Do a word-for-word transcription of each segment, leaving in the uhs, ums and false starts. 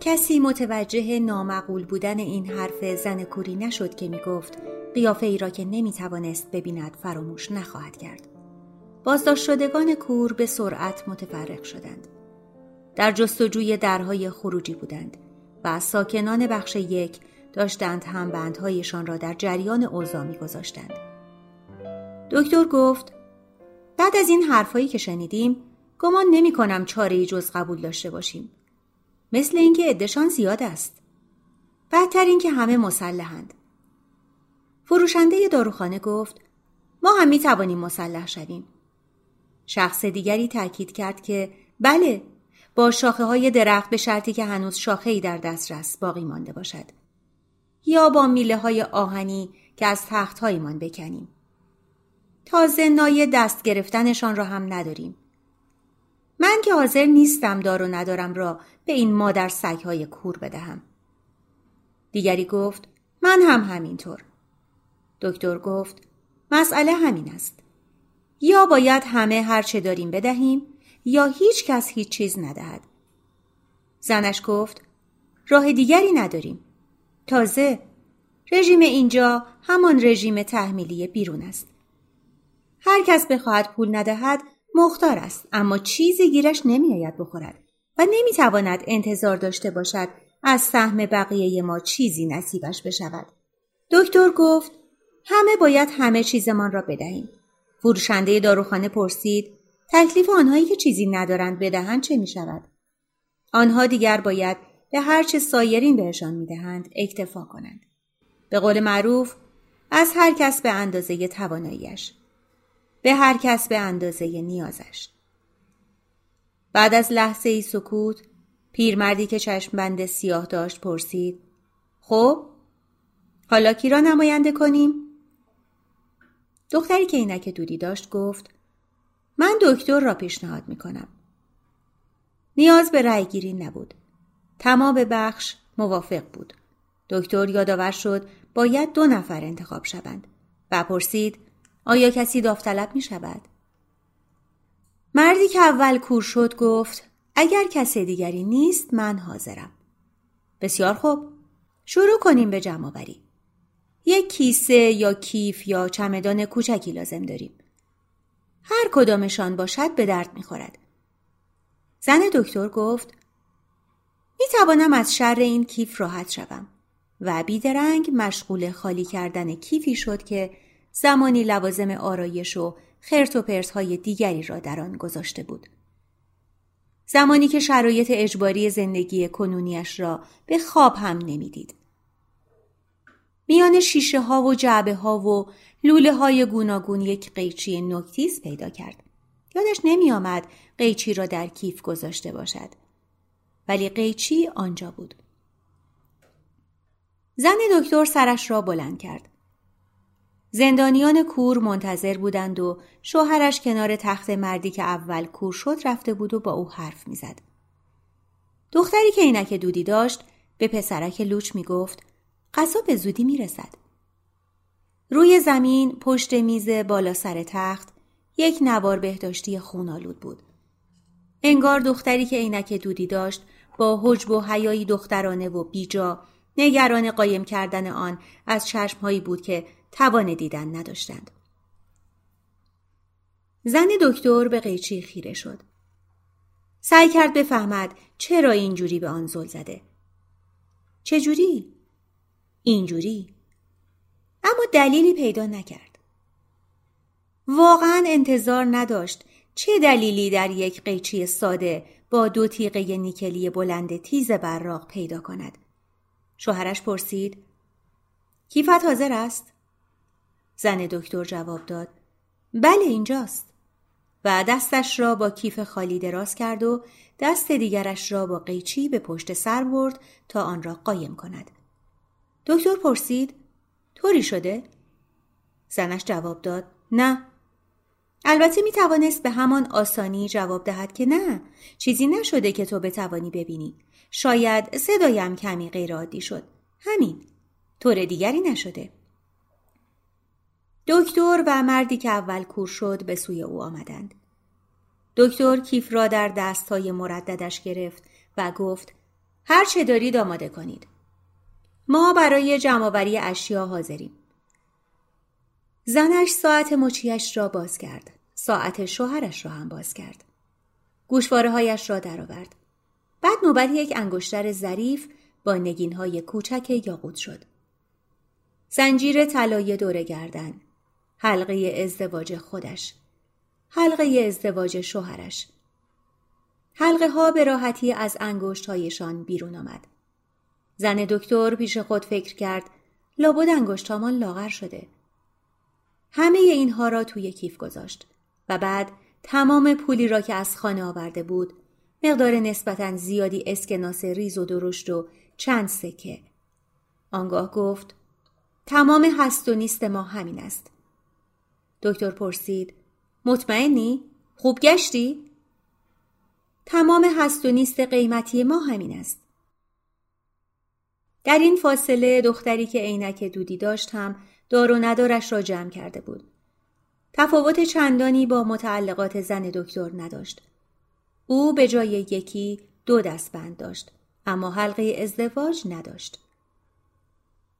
کسی متوجه نامعقول بودن این حرف زن کوری نشد که می گفت قیافه ای را که نمی توانست ببیند فراموش نخواهد کرد. بازداشت شدگان کور به سرعت متفرق شدند. در جستجوی درهای خروجی بودند و ساکنان بخش یک داشتند هم بندهایشان را در جریان اوضاع می گذاشتند. دکتر گفت بعد از این حرفایی که شنیدیم گمان نمی کنم چاره‌ای جز قبول داشته باشیم. مثل اینکه عده‌شان زیاد است. بهتر این که همه مسلحند. فروشنده داروخانه گفت ما هم می توانیم مسلح شویم. شخص دیگری تاکید کرد که بله، با شاخه های درخت به شرطی که هنوز شاخه ای در دسترس باقی مانده باشد، یا با میله های آهنی که از تخت هایمان بکنیم. تازه نای دست گرفتنشان را هم نداریم. من که حاضر نیستم دار و ندارم را به این مادر سگهای کور بدهم. دیگری گفت من هم همینطور. دکتر گفت مسئله همین است. یا باید همه هر چه داریم بدهیم یا هیچ کس هیچ چیز ندهد. زنش گفت راه دیگری نداریم. تازه رژیم اینجا همان رژیم تحمیلی بیرون است. هر کس بخواهد پول ندهد مختار است، اما چیزی گیرش نمی آید بخورد و نمی تواند انتظار داشته باشد از سهم بقیه ما چیزی نصیبش بشود. دکتر گفت همه باید همه چیزمان را بدهیم. فروشنده داروخانه پرسید تکلیف آنهایی که چیزی ندارند بدهند چه می شود؟ آنها دیگر باید به هر چه سایرین بهشان می دهند اکتفا کنند. به قول معروف از هر کس به اندازه تواناییش، به هر کس به اندازه نیازش. بعد از لحظه ای سکوت، پیرمردی که چشم بند سیاه داشت پرسید خب، حالا کی را نماینده کنیم؟ دختری که عینک دودی داشت گفت من دکتر را پیشنهاد می کنم. نیاز به رأی گیری نبود. تمام بخش موافق بود. دکتر یادآور شد باید دو نفر انتخاب شوند و پرسید آیا کسی داوطلب می شود؟ مردی که اول کور شد گفت اگر کسی دیگری نیست من حاضرم. بسیار خوب، شروع کنیم به جمع آوری. یک کیسه یا کیف یا چمدان کوچکی لازم داریم. هر کدامشان باشد به درد می خورد. زن دکتر گفت می توانم از شر این کیف راحت شوم و بیدرنگ مشغول خالی کردن کیفی شد که زمانی لوازم آرایش و خرت و پرت‌های دیگری را در آن گذاشته بود. زمانی که شرایط اجباری زندگی کنونیش را به خواب هم نمی‌دید. میان شیشه ها و جعبه ها و لوله های گوناگون یک قیچی نوک‌تیز پیدا کرد. یادش نمی آمد قیچی را در کیف گذاشته باشد. ولی قیچی آنجا بود. زن دکتر سرش را بلند کرد. زندانیان کور منتظر بودند و شوهرش کنار تخت مردی که اول کور شد رفته بود و با او حرف میزد. دختری که عینک دودی داشت به پسرک لوچ میگفت قصاب به زودی میرسد. روی زمین پشت میز بالا سر تخت یک نوار بهداشتی خونالود بود. انگار دختری که عینک دودی داشت با حجب و حیایی دخترانه و بیجا نگران قایم کردن آن از چشمهایی بود که توان دیدن نداشتند. زن دکتر به قیچی خیره شد. سعی کرد بفهمد چرا اینجوری به آن زل زده. چجوری؟ اینجوری. اما دلیلی پیدا نکرد. واقعا انتظار نداشت چه دلیلی در یک قیچی ساده با دو تیغه نیکلی بلند تیز براق پیدا کند؟ شوهرش پرسید: کیفت حاضر است؟ زن دکتر جواب داد: بله اینجاست. و دستش را با کیف خالی دراز کرد و دست دیگرش را با قیچی به پشت سر برد تا آن را قایم کند. دکتر پرسید: طوری شده؟ زنش جواب داد: نه. البته می توانست به همان آسانی جواب دهد که نه، چیزی نشده که تو بتوانی ببینی. شاید صدایم کمی غیر عادی شد. همین. طور دیگری نشده. دکتر و مردی که اول کور شد به سوی او آمدند. دکتر کیف را در دستهای مرددش گرفت و گفت: هر چه دارید آماده کنید. ما برای جمع‌آوری اشیا حاضریم. زنش ساعت مچیش را باز کرد. ساعت شوهرش را هم باز کرد. گوشواره هایش را درآورد. بعد نوبت یک انگشتر ظریف با نگین‌های کوچک یاقوت شد. زنجیر طلایی دور گردن، حلقه ازدواج خودش، حلقه ازدواج شوهرش. حلقه ها به راحتی از انگشت‌هایشان بیرون آمد. زن دکتر پیش خود فکر کرد: لابد انگشت‌هامان لاغر شده. همه اینها را توی کیف گذاشت و بعد تمام پولی را که از خانه آورده بود، مقدار نسبتاً زیادی اسکناس ریز و درشت و چند سکه. آنگاه گفت: تمام هست و نیست ما همین است. دکتر پرسید: مطمئنی؟ خوب گشتی؟ تمام هست و نیست قیمتی ما همین است. در این فاصله دختری که عینک دودی داشت هم دار و ندارش را جمع کرده بود. تفاوت چندانی با متعلقات زن دکتر نداشت. او به جای یکی دو دستبند داشت، اما حلقه ازدواج نداشت.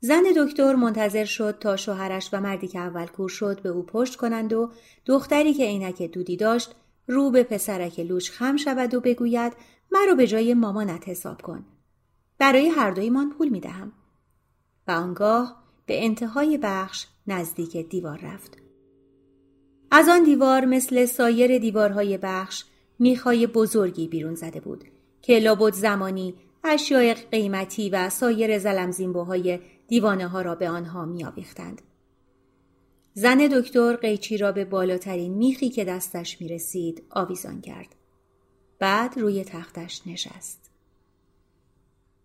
زن دکتر منتظر شد تا شوهرش و مردی که اول کور شد به او پشت کنند و دختری که عینک دودی داشت رو به پسرک لوچ خم شود و بگوید: مرا به جای مامانت حساب کن. برای هر دویمان پول می دهم. و آنگاه به انتهای بخش نزدیک دیوار رفت. از آن دیوار مثل سایر دیوارهای بخش میخای بزرگی بیرون زده بود که لابد زمانی اشیاء قیمتی و سایر زلمزینبوهای دیوانه ها را به آنها میآویختند. زن دکتر قیچی را به بالاترین میخی که دستش میرسید آویزان کرد. بعد روی تختش نشست.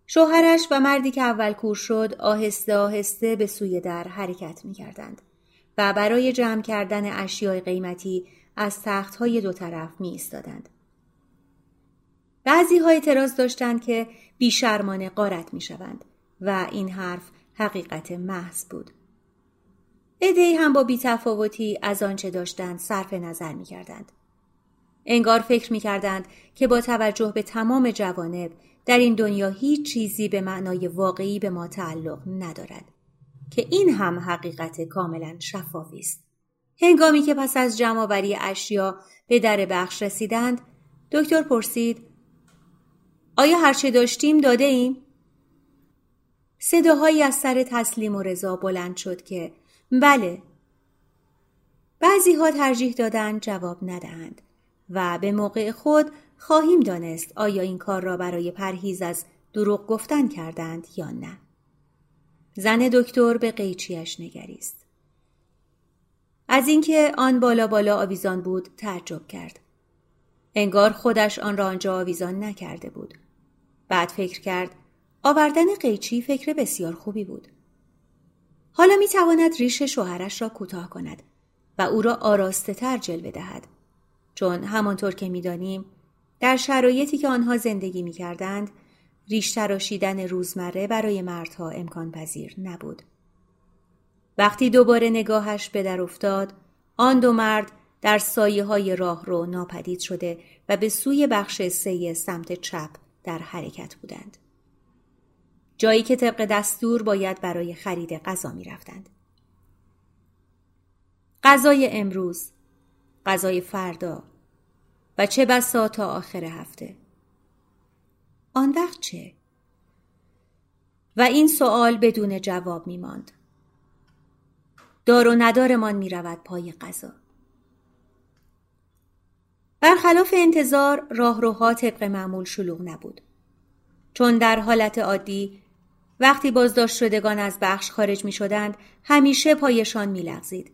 شوهرش و مردی که اول کور شد آهسته آهسته به سوی در حرکت می کردند و برای جمع کردن اشیاء قیمتی از تختهای دو طرف می ایستادند. بعضی ها اعتراض داشتند که بیشرمانه غارت می شوند و این حرف حقیقت محض بود. عده‌ای هم با بی‌تفاوتی از آنچه داشتند صرف نظر می کردند. انگار فکر می کردند که با توجه به تمام جوانب در این دنیا هیچ چیزی به معنای واقعی به ما تعلق ندارد، که این هم حقیقت کاملا شفافی است. هنگامی که پس از جمع‌آوری اشیا به در بخش رسیدند، دکتر پرسید: آیا هر چه داشتیم داده ایم؟ صداهایی از سر تسلیم و رضا بلند شد که بله. بعضی ها ترجیح دادند جواب ندهند و به موقع خود خواهیم دانست آیا این کار را برای پرهیز از دروغ گفتن کردند یا نه. زن دکتر به قیچیش نگریست. از اینکه آن بالا بالا آویزان بود تعجب کرد. انگار خودش آن را آنجا آویزان نکرده بود. بعد فکر کرد آوردن قیچی فکر بسیار خوبی بود. حالا می تواند ریش شوهرش را کوتاه کند و او را آراسته تر جلوه دهد، چون همانطور که می دانیم در شرایطی که آنها زندگی می کردند، ریش تراشیدن روزمره برای مردها امکان پذیر نبود. وقتی دوباره نگاهش به در افتاد، آن دو مرد در سایه های راه رو ناپدید شده و به سوی بخش سه سمت چپ در حرکت بودند. جایی که طبق دستور باید برای خرید غذا می رفتند. غذای امروز، غذای فردا، و چه بسا تا آخر هفته. آن وقت چه؟ و این سوال بدون جواب می ماند. دار و ندارمان می رود پای قضا. برخلاف انتظار راهروها طبق معمول شلوغ نبود. چون در حالت عادی وقتی بازداشت شدگان از بخش خارج می شدند همیشه پایشان می لغزید.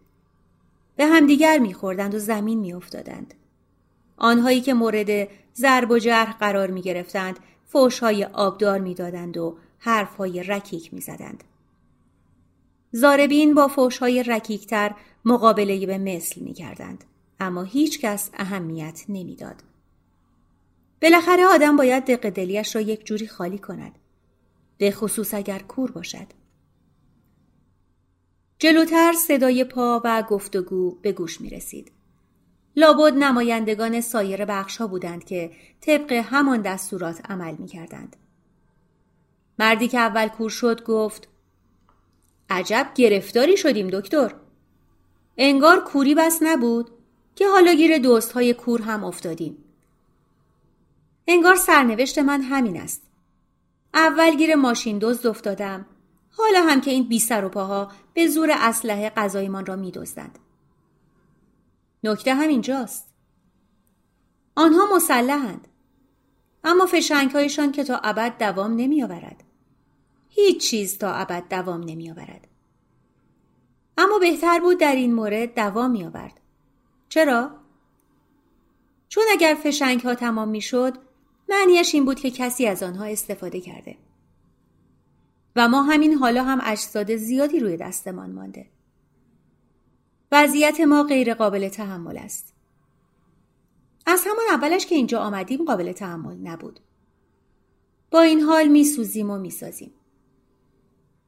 به همدیگر می خوردند و زمین می افتادند. آنهایی که مورد ضرب و جرح قرار می گرفتند فحش‌های آبدار می دادند و حرفهای رکیک می زدند. ضاربین با فحش‌های رکیک‌تر مقابله به مثل می کردند. اما هیچ کس اهمیت نمی داد. بالاخره آدم باید دق دلیش را یک جوری خالی کند. به خصوص اگر کور باشد. جلوتر صدای پا و گفتگو به گوش می رسید. لابد نمایندگان سایر بخش ها بودند که طبق همان دستورات عمل می کردند. مردی که اول کور شد گفت عجب گرفتاری شدیم دکتر. انگار کوری بس نبود که حالا گیر دوست های کور هم افتادیم. انگار سرنوشت من همین است. اول گیر ماشین دزد افتادم. حالا هم که این بی سر و پاها به زور اسلحه غذایمان را می دزدند. نکته همینجاست. آنها مسلحند. اما فشنگ هایشان که تا ابد دوام نمی آورد. هیچ چیز تا ابد دوام نمی آورد. اما بهتر بود در این مورد دوام می آورد. چرا؟ چون اگر فشنگ ها تمام می شد، معنیش این بود که کسی از آنها استفاده کرده. و ما همین حالا هم اجساد زیادی روی دستمان مانده. وضعیت ما غیر قابل تحمل است. از همان اولش که اینجا آمدیم قابل تحمل نبود. با این حال می سوزیم و می سازیم.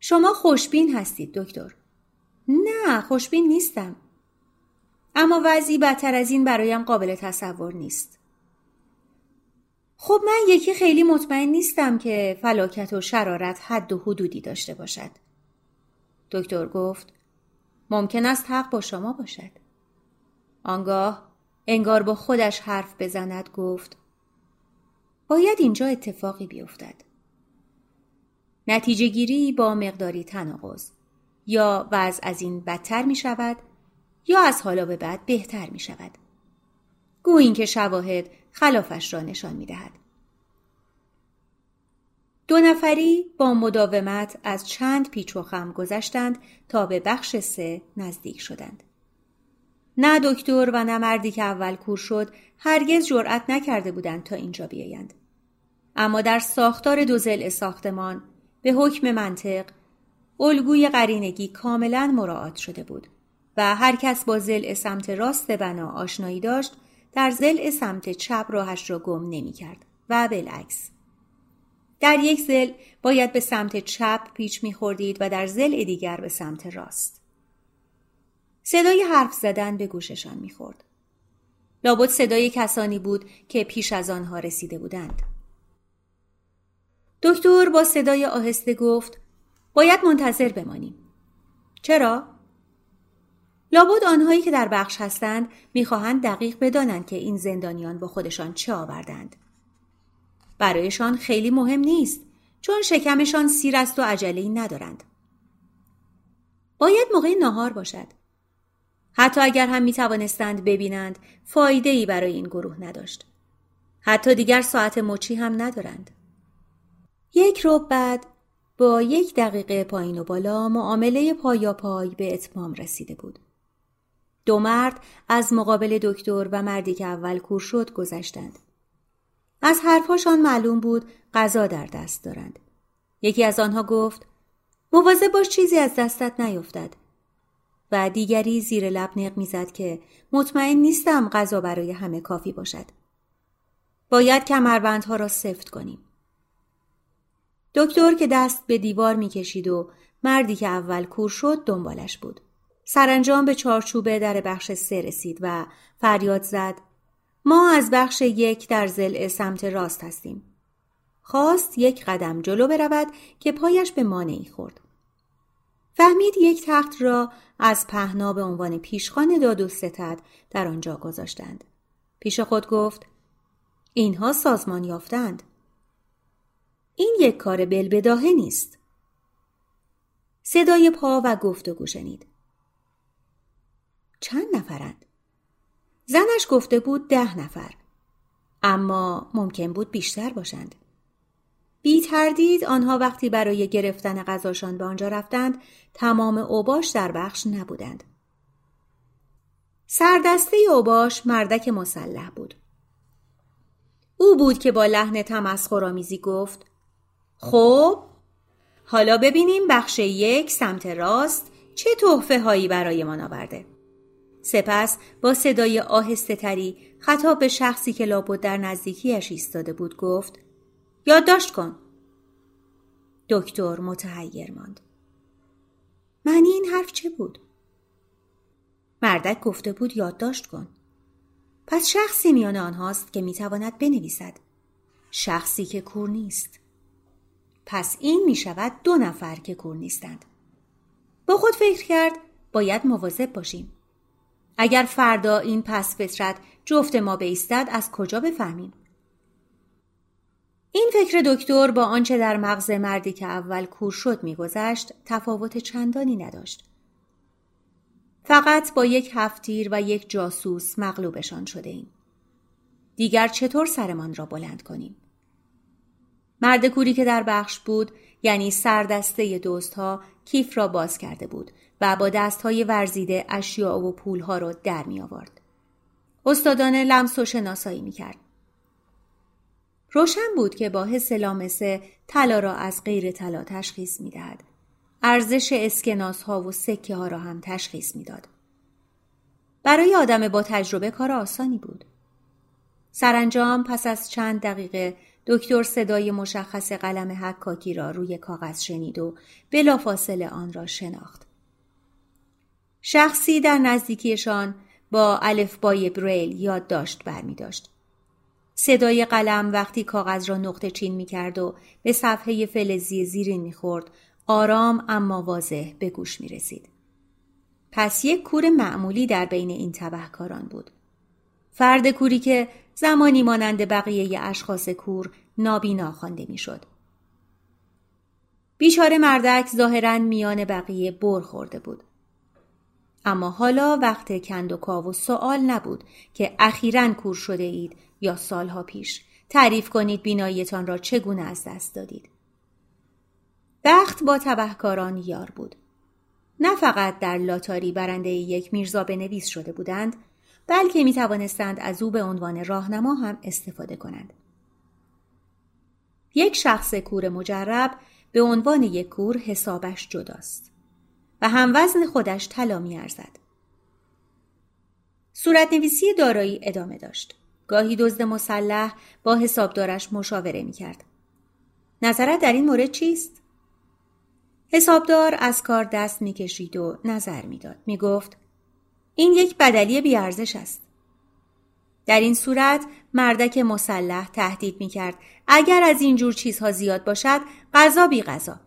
شما خوشبین هستید دکتر. نه خوشبین نیستم. اما وضعی بدتر از این برایم قابل تصور نیست. خب من یکی خیلی مطمئن نیستم که فلاکت و شرارت حد و حدودی داشته باشد. دکتر گفت ممکن است حق با شما باشد. آنگاه انگار با خودش حرف بزند گفت باید اینجا اتفاقی بیفتد. نتیجه گیری با مقداری تناقض یا وضع از این بدتر می شود یا از حالا به بعد بهتر می شود. گویا این که شواهد خلافش را نشان می دهد. دو نفری با مداومت از چند پیچ و خم گذشتند تا به بخش سه نزدیک شدند. نه دکتر و نه مردی که اول کور شد هرگز جرأت نکرده بودند تا اینجا بیایند. اما در ساختار دو ضلع ساختمان به حکم منطق الگوی قرینگی کاملا مراعات شده بود و هر کس با ضلع سمت راست بنا آشنایی داشت در ضلع سمت چپ راهش را گم نمی کرد و بالعکس. در یک ضلع باید به سمت چپ پیچ می خوردید و در ضلع دیگر به سمت راست. صدای حرف زدن به گوششان می خورد. لابد صدای کسانی بود که پیش از آنها رسیده بودند. دکتر با صدای آهسته گفت باید منتظر بمانیم. چرا؟ لابد آنهایی که در بخش هستند میخواهند دقیق بدانند که این زندانیان با خودشان چه آوردند. برایشان خیلی مهم نیست چون شکمشان سیر است و عجله‌ای ندارند. باید موقع ناهار باشد. حتی اگر هم میتوانستند ببینند فایده‌ای برای این گروه نداشت. حتی دیگر ساعت مچی هم ندارند. یک ربع بعد با یک دقیقه پایین و بالا معامله پایا پای به اتمام رسیده بود. دو مرد از مقابل دکتر و مردی که اول کور شد گذشتند. از حرفاشان معلوم بود قضا در دست دارند. یکی از آنها گفت مواظب باش چیزی از دستت نیفتد و دیگری زیر لب نق میزد که مطمئن نیستم قضا برای همه کافی باشد. باید کمربندها را سفت کنیم. دکتر که دست به دیوار میکشید و مردی که اول کور شد دنبالش بود. سرانجام به چارچوبه در بخش سه رسید و فریاد زد ما از بخش یک در ضلع سمت راست هستیم. خواست یک قدم جلو برود که پایش به مانعی خورد. فهمید یک تخت را از پهنا به عنوان پیشخوان داد و ستد در آنجا گذاشتند. پیش خود گفت اینها سازمان یافتند. این یک کار بلبداهه نیست. صدای پا و گفتگو شنید. چند نفرند؟ زنش گفته بود ده نفر، اما ممکن بود بیشتر باشند. بی تردید آنها وقتی برای گرفتن غذاشان به آنجا رفتند تمام اوباش در بخش نبودند. سردسته اوباش مردک مسلح بود. او بود که با لحن تمسخرآمیزی گفت: خب حالا ببینیم بخش یک سمت راست چه تحفه هایی برای ما آورده. سپس با صدای آهسته تری خطاب به شخصی که لابد در نزدیکیش ایستاده بود گفت: یادداشت کن. دکتر متحیر ماند. معنی این حرف چه بود؟ مردک گفته بود یادداشت کن. پس شخصی میان آنهاست که میتواند بنویسد. شخصی که کور نیست. پس این میشود دو نفر که کور نیستند. با خود فکر کرد باید مواظب باشیم. اگر فردا این پس فطرت جفت ما بایستد از کجا بفهمیم؟ این فکر دکتر با آنچه در مغز مردی که اول کور شد میگذشت تفاوت چندانی نداشت. فقط با یک هفت‌تیر و یک جاسوس مغلوبشان شده ایم. دیگر چطور سرمان را بلند کنیم؟ مرد کوری که در بخش بود، یعنی سردسته دوستها، کیف را باز کرده بود و با دستهای ورزیده اشیاء و پولها را در می آورد. استادانه لمس و شناسایی می کرد. روشن بود که با حس لامسه طلا را از غیر طلا تشخیص می دهد. ارزش اسکناس ها و سکه ها را هم تشخیص می داد. برای آدم با تجربه کار آسانی بود. سرانجام پس از چند دقیقه دکتر صدای مشخص قلم حکاکی را روی کاغذ شنید و بلافاصله آن را شناخت. شخصی در نزدیکیشان با الفبای بریل یادداشت برمی داشت. صدای قلم وقتی کاغذ را نقطه چین می کرد و به صفحه فلزی زیرین می خورد، آرام اما واضح به گوش می رسید. پس یک کور معمولی در بین این تبهکاران بود. فرد کوری که زمانی مانند بقیه اشخاص کور نابینا خوانده می شد. بیچاره مردک ظاهراً میان بقیه بر خورده بود. اما حالا وقت کندوکاو و سوال نبود که اخیراً کور شده اید یا سالها پیش. تعریف کنید بیناییتان را چگونه از دست دادید. بخت با تبهکاران یار بود. نه فقط در لاتاری برنده یک میرزا بنویس شده بودند، بلکه می توانستند از او به عنوان راهنما هم استفاده کنند. یک شخص کور مجرب به عنوان یک کور حسابش جداست و هم وزن خودش طلا می ارزد. صورت نویسی دارایی ادامه داشت. گاهی دزد مسلح با حسابدارش مشاوره می کرد. نظرت در این مورد چیست؟ حسابدار از کار دست می کشید و نظر می داد. می گفت این یک بدلی بیارزش است. در این صورت مردک مسلح تهدید می کرد اگر از اینجور چیزها زیاد باشد قضا بی قضا.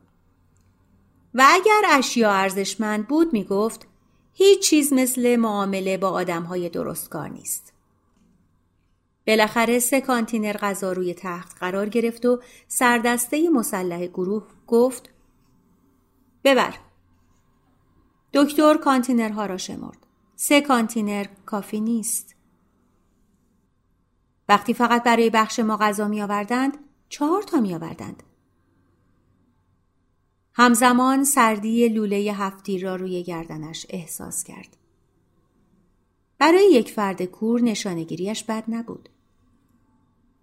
و اگر اشیا ارزشمند بود می گفت هیچ چیز مثل معامله با آدمهای درستکار نیست. بالاخره سه کانتینر غذا روی تخت قرار گرفت و سردسته مسلح گروه گفت ببر. دکتر کانتینرها را شمرد. سه کانتینر کافی نیست. وقتی فقط برای بخش ما غذا می آوردند، چهار تا می آوردند. همزمان سردی لوله هفت‌تیر را روی گردنش احساس کرد. برای یک فرد کور نشانه‌گیریش بد نبود.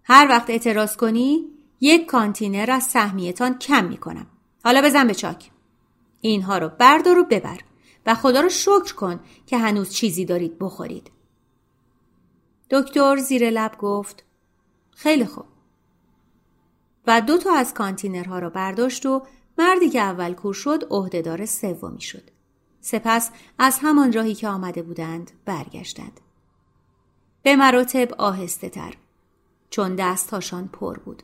هر وقت اعتراض کنی، یک کانتینر از سهمیتان کم می کنم. حالا بزن به چاک. اینها رو بردار و ببر. و خدا رو شکر کن که هنوز چیزی دارید بخورید. دکتر زیر لب گفت خیلی خوب. و دو تا از کانتینرها را برداشت و مردی که اول کور شد عهده‌دار سومی شد. سپس از همان راهی که آمده بودند برگشتند. به مراتب آهسته تر. چون دستهاشان پر بود.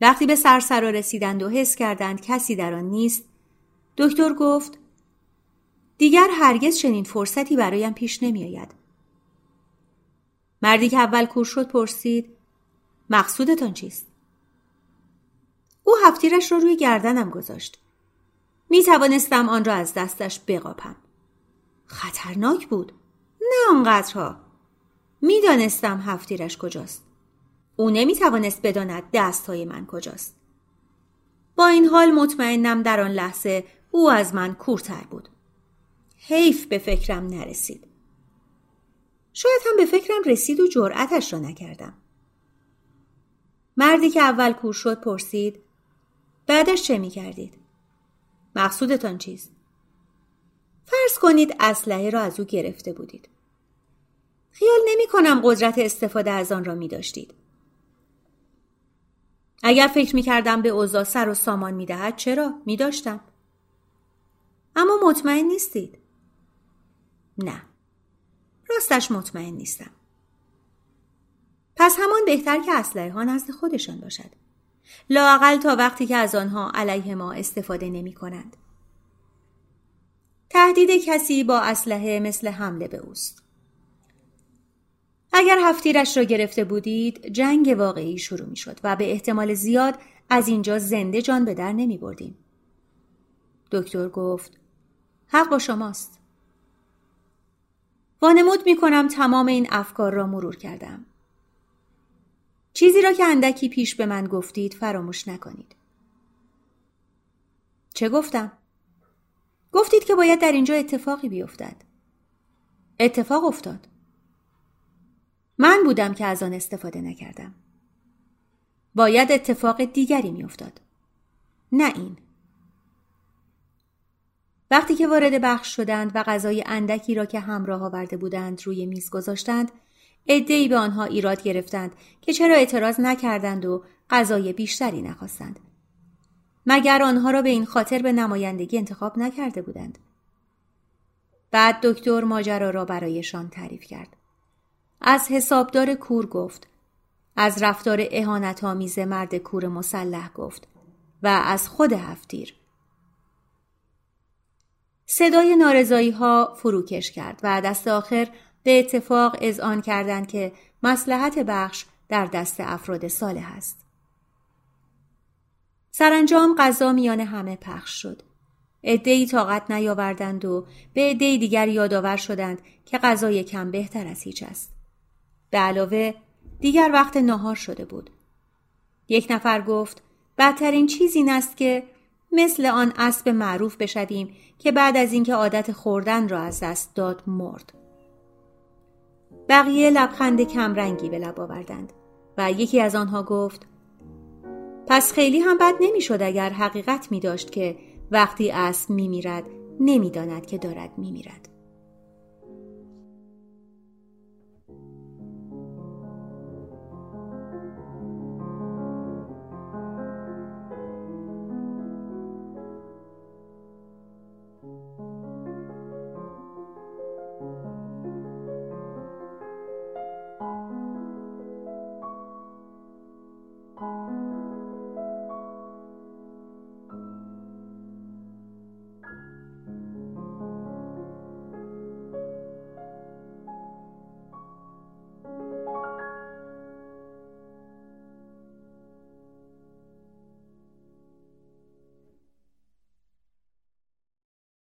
وقتی به سرسرا رسیدند و حس کردند کسی در آن نیست، دکتر گفت دیگر هرگز چنین فرصتی برایم پیش نمی آید. مردی که اول کور شد پرسید مقصودتان چیست؟ او هفتیرش را روی گردنم گذاشت. می توانستم آن را از دستش بقاپم. خطرناک بود. نه آنقدرها. میدانستم هفتیرش کجاست. او نمیتوانست بداند دستهای من کجاست. با این حال مطمئنم در آن لحظه او از من کورتر بود. حیف به فکرم نرسید. شاید هم به فکرم رسید و جرأتش را نکردم. مردی که اول کور شد پرسید: بعدش چه می کردید؟ مقصودتان چیست؟ فرض کنید اسلحه را از او گرفته بودید. خیال نمی کنم قدرت استفاده از آن را می داشتید. اگر فکر می کردم به اوضاع سر و سامان می دهد چرا؟ می داشتم. اما مطمئن نیستید؟ نه. راستش مطمئن نیستم. پس همان بهتر که اسلحه ها نزد خودشان باشد. لااقل تا وقتی که از آنها علیه ما استفاده نمی کنند. تهدید کسی با اسلحه مثل حمله به اوست. اگر هفتیرش را گرفته بودید، جنگ واقعی شروع می شد و به احتمال زیاد از اینجا زنده جان به در نمی بردیم. دکتر گفت: حق با شماست. وانمود می کنم تمام این افکار را مرور کردم. چیزی را که اندکی پیش به من گفتید فراموش نکنید. چه گفتم؟ گفتید که باید در اینجا اتفاقی بیفتد. اتفاق افتاد. من بودم که از آن استفاده نکردم. باید اتفاق دیگری می افتاد. نه این. وقتی که وارد بخش شدند و غذای اندکی را که همراه آورده بودند روی میز گذاشتند، عده‌ای به آنها ایراد گرفتند که چرا اعتراض نکردند و غذای بیشتری نخواستند. مگر آنها را به این خاطر به نمایندگی انتخاب نکرده بودند. بعد دکتر ماجرا را برایشان تعریف کرد. از حسابدار کور گفت، از رفتار اهانت‌آمیز مرد کور مسلح گفت و از خود هفتیر. صدای نارضایی‌ها فروکش کرد و دست آخر به اتفاق اذعان کردند که مصلحت بخش در دست افراد صالح است. سرانجام غذا میان همه پخش شد. عده‌ای طاقت نیاوردند و به عده‌ای دیگر یادآور شدند که غذای کم بهتر از هیچ است. به علاوه دیگر وقت ناهار شده بود. یک نفر گفت: بدترین چیز این است که مثل آن اسب معروف بشویم که بعد از اینکه عادت خوردن را از دست داد مرد. بقیه لبخند کمرنگی به لب آوردند و یکی از آنها گفت: پس خیلی هم بد نمی شد اگر حقیقت می داشت که وقتی اسب می میرد نمی داند که دارد می میرد.